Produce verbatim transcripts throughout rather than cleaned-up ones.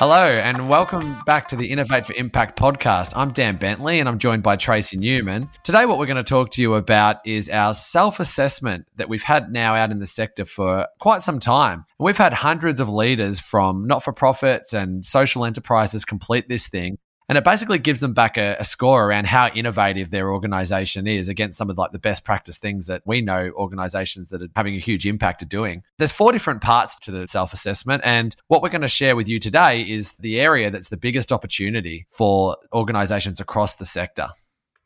Hello and welcome back to the Innovate for Impact podcast. I'm Dan Bentley and I'm joined by Tracy Newman. Today what we're going to talk to you about is our self-assessment that we've had now out in the sector for quite some time. We've had hundreds of leaders from not-for-profits and social enterprises complete this thing. And it basically gives them back a, a score around how innovative their organization is against some of like the best practice things that we know organizations that are having a huge impact are doing. There's four different parts to the self-assessment. And what we're going to share with you today is the area that's the biggest opportunity for organizations across the sector.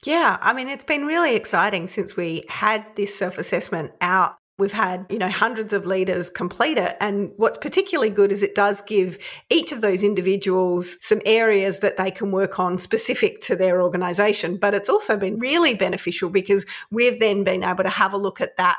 Yeah. I mean, it's been really exciting since we had this self-assessment out. We've had, you know, hundreds of leaders complete it. And what's particularly good is it does give each of those individuals some areas that they can work on specific to their organisation. But it's also been really beneficial because we've then been able to have a look at that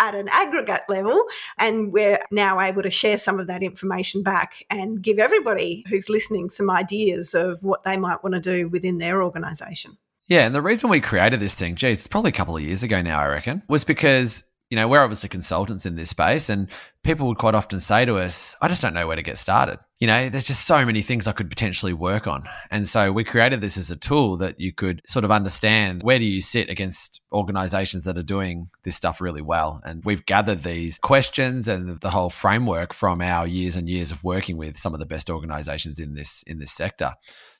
at an aggregate level, and we're now able to share some of that information back and give everybody who's listening some ideas of what they might want to do within their organisation. Yeah, and the reason we created this thing, geez, it's probably a couple of years ago now, I reckon, was because you know, we're obviously consultants in this space and people would quite often say to us, I just don't know where to get started. You know, there's just so many things I could potentially work on. And so we created this as a tool that you could sort of understand where do you sit against organizations that are doing this stuff really well. And we've gathered these questions and the whole framework from our years and years of working with some of the best organizations in this in this sector.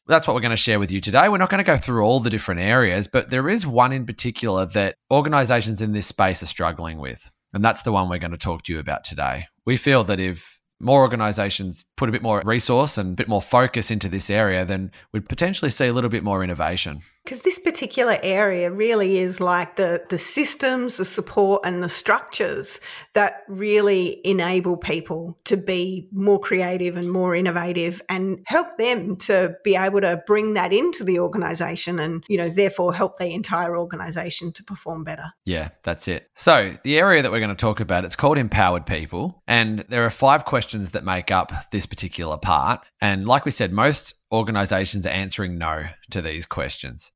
That's what we're going to share with you today. We're not going to go through all the different areas, but there is one in particular that organizations in this space are struggling with. And that's the one we're going to talk to you about today. We feel that if more organizations put a bit more resource and a bit more focus into this area, then we'd potentially see a little bit more innovation. Because this particular area really is like the, the systems, the support and the structures that really enable people to be more creative and more innovative and help them to be able to bring that into the organisation and, you know, therefore help the entire organisation to perform better. Yeah, that's it. So the area that we're going to talk about, it's called Empowered People, and there are five questions that make up this particular part. And like we said, most organizations are answering no to these questions.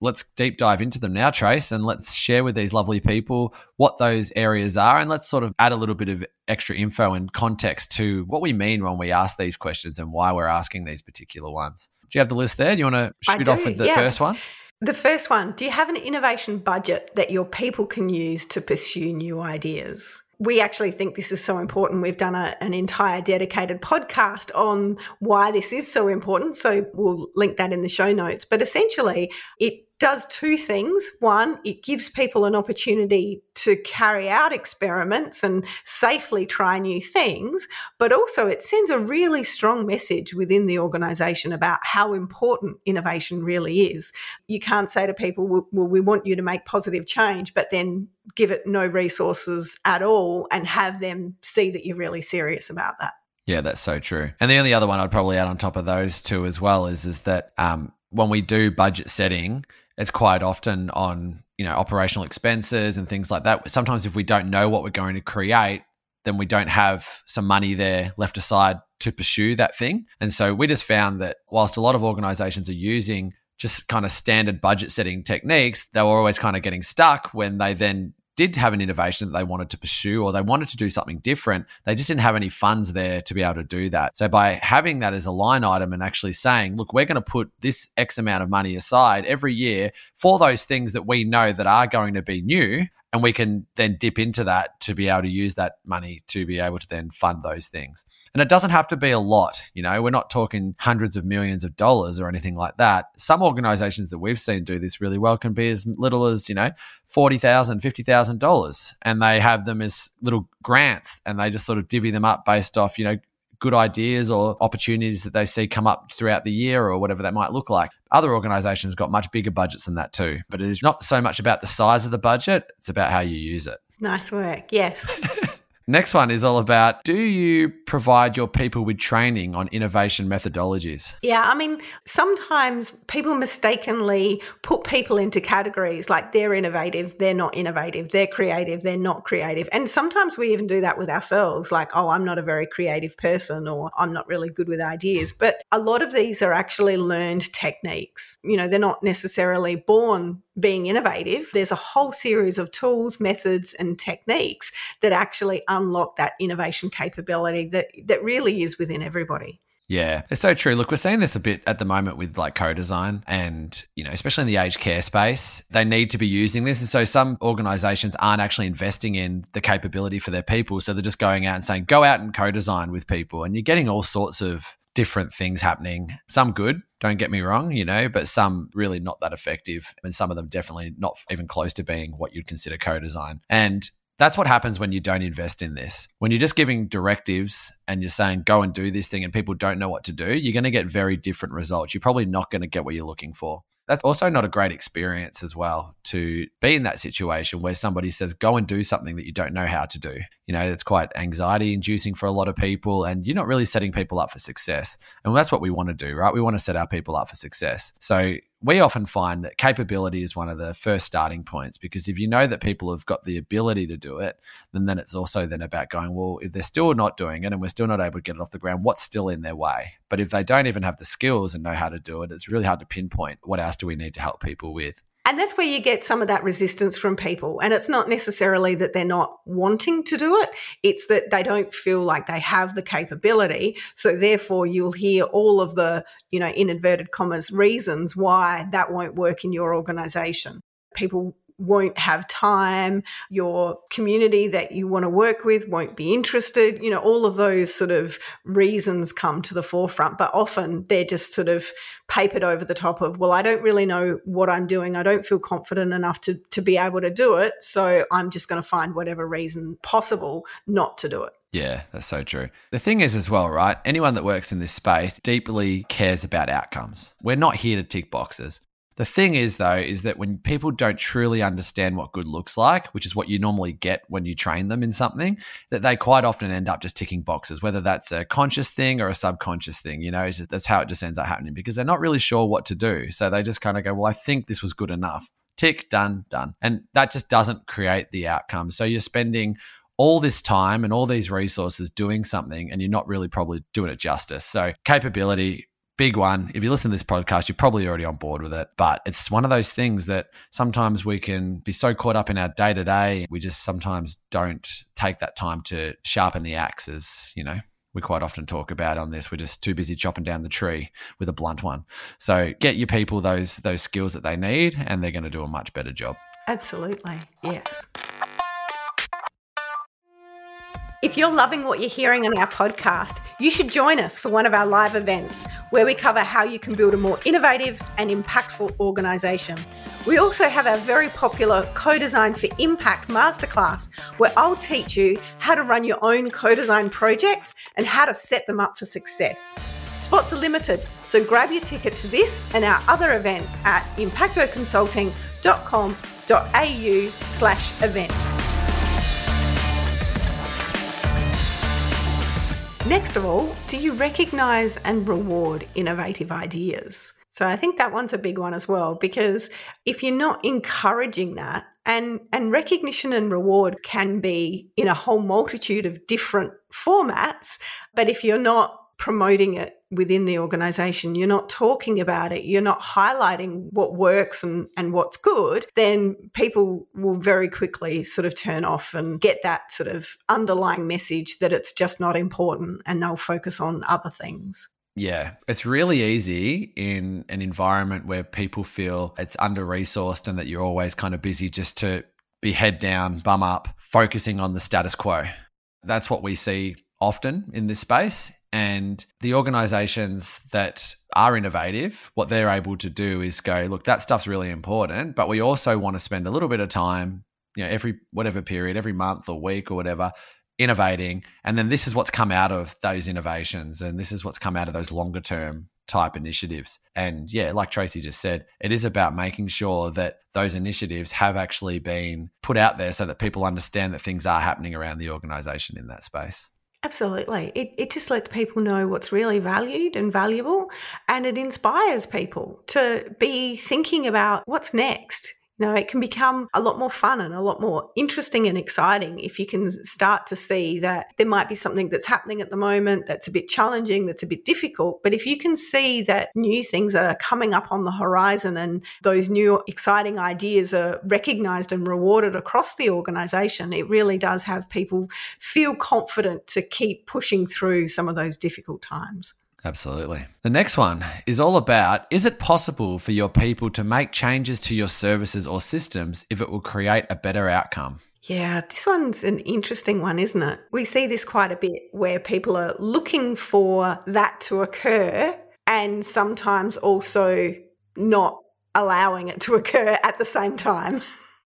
Let's deep dive into them now, Trace, and let's share with these lovely people what those areas are, and let's sort of add a little bit of extra info and context to what we mean when we ask these questions and why we're asking these particular ones. Do you have the list there? Do you want to shoot off with the yeah. first one? The first one, do you have an innovation budget that your people can use to pursue new ideas? We actually think this is so important. We've done a, an entire dedicated podcast on why this is so important. So we'll link that in the show notes. But essentially, it does two things. One, it gives people an opportunity to carry out experiments and safely try new things, but also it sends a really strong message within the organisation about how important innovation really is. You can't say to people, well, we want you to make positive change, but then give it no resources at all and have them see that you're really serious about that. Yeah, that's so true. And the only other one I'd probably add on top of those two as well is, is that um, when we do budget setting, it's quite often on, you know, operational expenses and things like that. Sometimes if we don't know what we're going to create, then we don't have some money there left aside to pursue that thing. And so we just found that whilst a lot of organizations are using just kind of standard budget setting techniques, they were always kind of getting stuck when they then did have an innovation that they wanted to pursue or they wanted to do something different. They just didn't have any funds there to be able to do that. So by having that as a line item and actually saying, look, we're going to put this X amount of money aside every year for those things that we know that are going to be new, and we can then dip into that to be able to use that money to be able to then fund those things. And it doesn't have to be a lot. You know, we're not talking hundreds of millions of dollars or anything like that. Some organizations that we've seen do this really well can be as little as, you know, forty thousand dollars, fifty thousand dollars. And they have them as little grants and they just sort of divvy them up based off, you know, good ideas or opportunities that they see come up throughout the year or whatever that might look like. Other organizations got much bigger budgets than that too, but it is not so much about the size of the budget, it's about how you use it. Nice work. Yes. Next one is all about, do you provide your people with training on innovation methodologies? Yeah, I mean, sometimes people mistakenly put people into categories like they're innovative, they're not innovative, they're creative, they're not creative. And sometimes we even do that with ourselves, like, oh, I'm not a very creative person, or I'm not really good with ideas. But a lot of these are actually learned techniques. You know, they're not necessarily born being innovative. There's a whole series of tools, methods, and techniques that actually unlock that innovation capability that, that really is within everybody. Yeah, it's so true. Look, we're seeing this a bit at the moment with like co-design and, you know, especially in the aged care space, they need to be using this. And so some organizations aren't actually investing in the capability for their people. So they're just going out and saying, go out and co-design with people. And you're getting all sorts of different things happening. Some good, don't get me wrong, you know, but some really not that effective. And some of them definitely not even close to being what you'd consider co-design. And that's what happens when you don't invest in this. When you're just giving directives and you're saying, go and do this thing and people don't know what to do, you're going to get very different results. You're probably not going to get what you're looking for. That's also not a great experience as well, to be in that situation where somebody says, go and do something that you don't know how to do. You know, it's quite anxiety inducing for a lot of people, and you're not really setting people up for success. And that's what we want to do, right? We want to set our people up for success. So we often find that capability is one of the first starting points, because if you know that people have got the ability to do it, then, then it's also then about going, well, if they're still not doing it and we're still not able to get it off the ground, what's still in their way? But if they don't even have the skills and know how to do it, it's really hard to pinpoint what else do we need to help people with. And that's where you get some of that resistance from people. And it's not necessarily that they're not wanting to do it. It's that they don't feel like they have the capability. So therefore you'll hear all of the, you know, in inverted commas, reasons why that won't work in your organisation. People won't have time, your community that you want to work with won't be interested, you know, all of those sort of reasons come to the forefront, but often they're just sort of papered over the top of, well, I don't really know what I'm doing, I don't feel confident enough to, to be able to do it, so I'm just going to find whatever reason possible not to do it. Yeah, that's so true. The thing is as well, right, anyone that works in this space deeply cares about outcomes. We're not here to tick boxes. The thing is, though, is that when people don't truly understand what good looks like, which is what you normally get when you train them in something, that they quite often end up just ticking boxes, whether that's a conscious thing or a subconscious thing. You know, it's just, that's how it just ends up happening, because they're not really sure what to do. So they just kind of go, well, I think this was good enough. Tick, done, done. And that just doesn't create the outcome. So you're spending all this time and all these resources doing something, and you're not really probably doing it justice. So capability, big one. If you listen to this podcast, you're probably already on board with it, but it's one of those things that sometimes we can be so caught up in our day-to-day, we just sometimes don't take that time to sharpen the axes, you know. We quite often talk about on this, we're just too busy chopping down the tree with a blunt one. So get your people those those skills that they need, and they're going to do a much better job. Absolutely, yes. If you're loving what you're hearing on our podcast, you should join us for one of our live events where we cover how you can build a more innovative and impactful organisation. We also have our very popular Co-Design for Impact Masterclass, where I'll teach you how to run your own co-design projects and how to set them up for success. Spots are limited, so grab your ticket to this and our other events at impactoconsulting.com.au slash events. Next of all, do you recognise and reward innovative ideas? So I think that one's a big one as well, because if you're not encouraging that, and, and recognition and reward can be in a whole multitude of different formats, but if you're not promoting it within the organisation, you're not talking about it, you're not highlighting what works and, and what's good, then people will very quickly sort of turn off and get that sort of underlying message that it's just not important, and they'll focus on other things. Yeah, it's really easy in an environment where people feel it's under-resourced and that you're always kind of busy just to be head down, bum up, focusing on the status quo. That's what we see often in this space. And the organizations that are innovative, what they're able to do is go, look, that stuff's really important, but we also want to spend a little bit of time, you know, every whatever period, every month or week or whatever, innovating, and then this is what's come out of those innovations, and this is what's come out of those longer term type initiatives. And yeah, like Tracy just said, it is about making sure that those initiatives have actually been put out there so that people understand that things are happening around the organisation in that space. Absolutely. It it just lets people know what's really valued and valuable, and it inspires people to be thinking about what's next. You know, it can become a lot more fun and a lot more interesting and exciting if you can start to see that there might be something that's happening at the moment that's a bit challenging, that's a bit difficult. But if you can see that new things are coming up on the horizon and those new exciting ideas are recognised and rewarded across the organisation, it really does have people feel confident to keep pushing through some of those difficult times. Absolutely. The next one is all about, is it possible for your people to make changes to your services or systems if it will create a better outcome? Yeah, this one's an interesting one, isn't it? We see this quite a bit where people are looking for that to occur and sometimes also not allowing it to occur at the same time.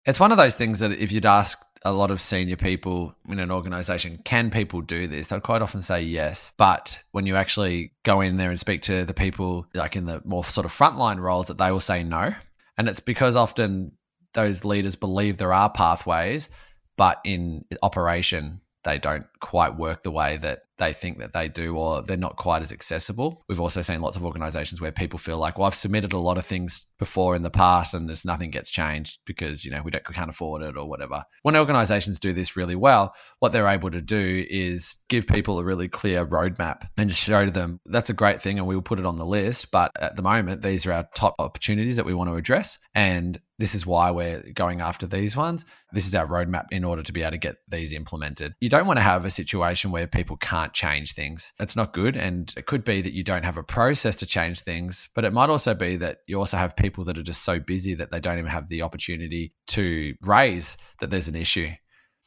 It's one of those things that if you'd ask a lot of senior people in an organisation, can people do this? They'll quite often say yes. But when you actually go in there and speak to the people like in the more sort of frontline roles, that they will say no. And it's because often those leaders believe there are pathways, but in operation, they don't quite work the way that they think that they do, or they're not quite as accessible. We've also seen lots of organisations where people feel like, well, I've submitted a lot of things before in the past and there's nothing gets changed because, you know, we don't we can't afford it or whatever. When organisations do this really well, what they're able to do is give people a really clear roadmap and show them that's a great thing and we will put it on the list. But at the moment, these are our top opportunities that we want to address, and this is why we're going after these ones. This is our roadmap in order to be able to get these implemented. You don't want to have a situation where people can't change things. That's not good. And it could be that you don't have a process to change things, but it might also be that you also have people that are just so busy that they don't even have the opportunity to raise that there's an issue.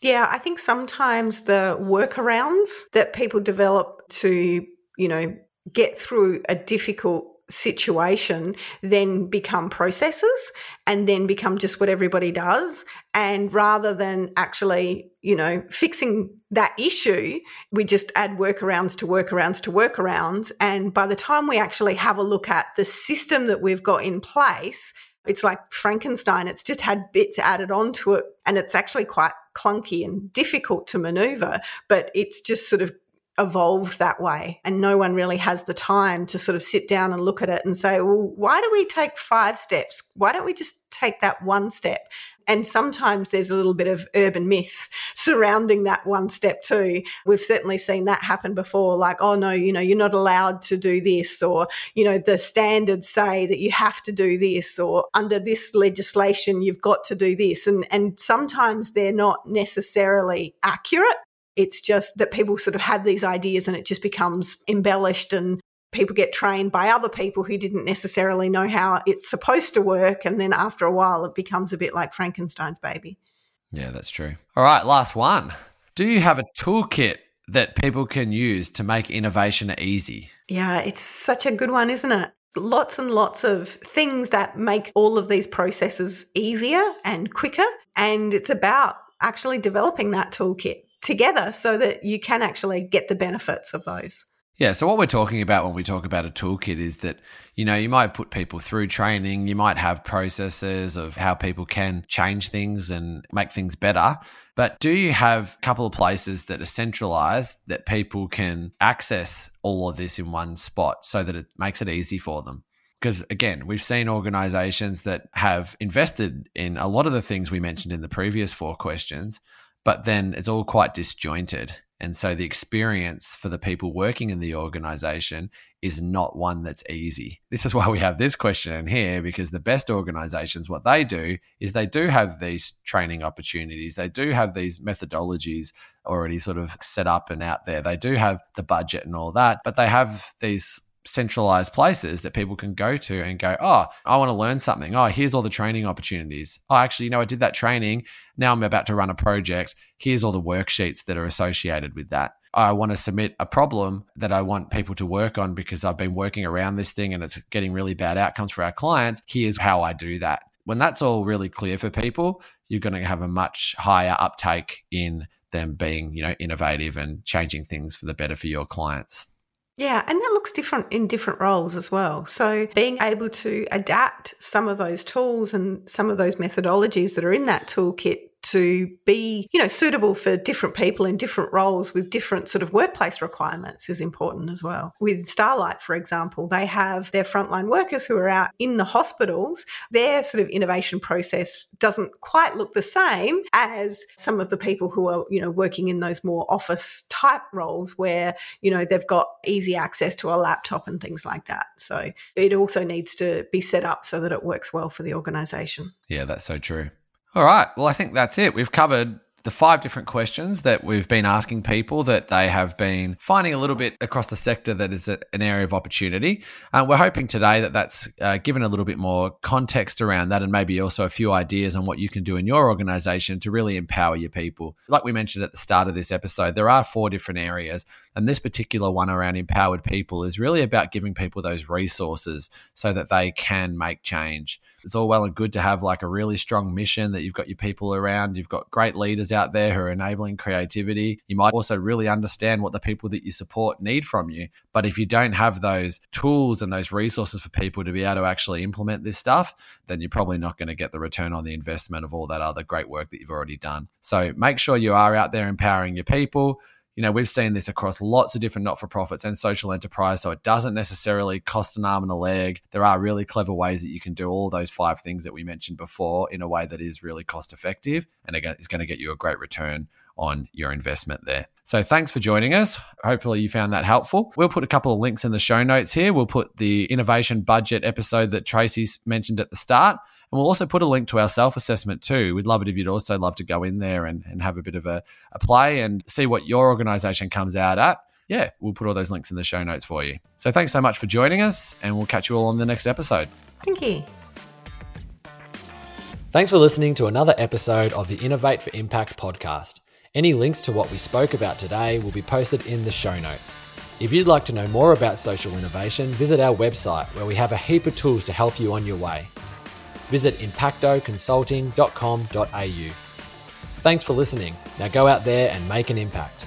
Yeah, I think sometimes the workarounds that people develop to, you know, get through a difficult situation then become processes and then become just what everybody does. And rather than actually, you know, fixing that issue, we just add workarounds to workarounds to workarounds. And by the time we actually have a look at the system that we've got in place, it's like Frankenstein. It's just had bits added onto it, and it's actually quite clunky and difficult to maneuver, but it's just sort of evolved that way, and no one really has the time to sort of sit down and look at it and say, well, why do we take five steps? Why don't we just take that one step? And sometimes there's a little bit of urban myth surrounding that one step too. We've certainly seen that happen before, like, oh no, you know, you're not allowed to do this, or, you know, the standards say that you have to do this, or under this legislation you've got to do this. And and sometimes they're not necessarily accurate. It's just that people sort of have these ideas and it just becomes embellished, and people get trained by other people who didn't necessarily know how it's supposed to work. And then after a while, it becomes a bit like Frankenstein's baby. Yeah, that's true. All right, last one. Do you have a toolkit that people can use to make innovation easy? Yeah, it's such a good one, isn't it? Lots and lots of things that make all of these processes easier and quicker. And it's about actually developing that toolkit together so that you can actually get the benefits of those. Yeah, so what we're talking about when we talk about a toolkit is that, you know, you might put people through training, you might have processes of how people can change things and make things better, but do you have a couple of places that are centralized that people can access all of this in one spot so that it makes it easy for them? Because again, we've seen organizations that have invested in a lot of the things we mentioned in the previous four questions, but then it's all quite disjointed. And so the experience for the people working in the organization is not one that's easy. This is why we have this question in here, because the best organizations, what they do is they do have these training opportunities. They do have these methodologies already sort of set up and out there. They do have the budget and all that, but they have these centralized places that people can go to and go, oh, I want to learn something. Oh, here's all the training opportunities. Oh, actually, you know, I did that training. Now I'm about to run a project. Here's all the worksheets that are associated with that. I want to submit a problem that I want people to work on because I've been working around this thing and it's getting really bad outcomes for our clients. Here's how I do that. When that's all really clear for people, you're going to have a much higher uptake in them being, you know, innovative and changing things for the better for your clients. Yeah, and that looks different in different roles as well. So being able to adapt some of those tools and some of those methodologies that are in that toolkit to be, you know, suitable for different people in different roles with different sort of workplace requirements is important as well. With Starlight, for example, they have their frontline workers who are out in the hospitals. Their sort of innovation process doesn't quite look the same as some of the people who are, you know, working in those more office type roles where, you know, they've got easy access to a laptop and things like that. So it also needs to be set up so that it works well for the organisation. Yeah, that's so true. All right. Well, I think that's it. We've covered the five different questions that we've been asking people that they have been finding a little bit across the sector that is an area of opportunity. Uh, we're hoping today that that's uh, given a little bit more context around that and maybe also a few ideas on what you can do in your organization to really empower your people. Like we mentioned at the start of this episode, there are four different areas, and this particular one around empowered people is really about giving people those resources so that they can make change. It's all well and good to have like a really strong mission that you've got your people around, you've got great leaders out there who are enabling creativity. You might also really understand what the people that you support need from you. But if you don't have those tools and those resources for people to be able to actually implement this stuff, then you're probably not going to get the return on the investment of all that other great work that you've already done. So make sure you are out there empowering your people. You know, we've seen this across lots of different not-for-profits and social enterprise, so it doesn't necessarily cost an arm and a leg. There are really clever ways that you can do all those five things that we mentioned before in a way that is really cost-effective, and again, it's going to get you a great return on your investment there. So thanks for joining us. Hopefully you found that helpful. We'll put a couple of links in the show notes here. We'll put the innovation budget episode that Tracy mentioned at the start, and we'll also put a link to our self-assessment too. We'd love it if you'd also love to go in there and, and have a bit of a, a play and see what your organisation comes out at. Yeah, we'll put all those links in the show notes for you. So thanks so much for joining us, and we'll catch you all on the next episode. Thank you. Thanks for listening to another episode of the Innovate for Impact podcast. Any links to what we spoke about today will be posted in the show notes. If you'd like to know more about social innovation, visit our website where we have a heap of tools to help you on your way. Visit impacto consulting dot com dot a u. Thanks for listening. Now go out there and make an impact.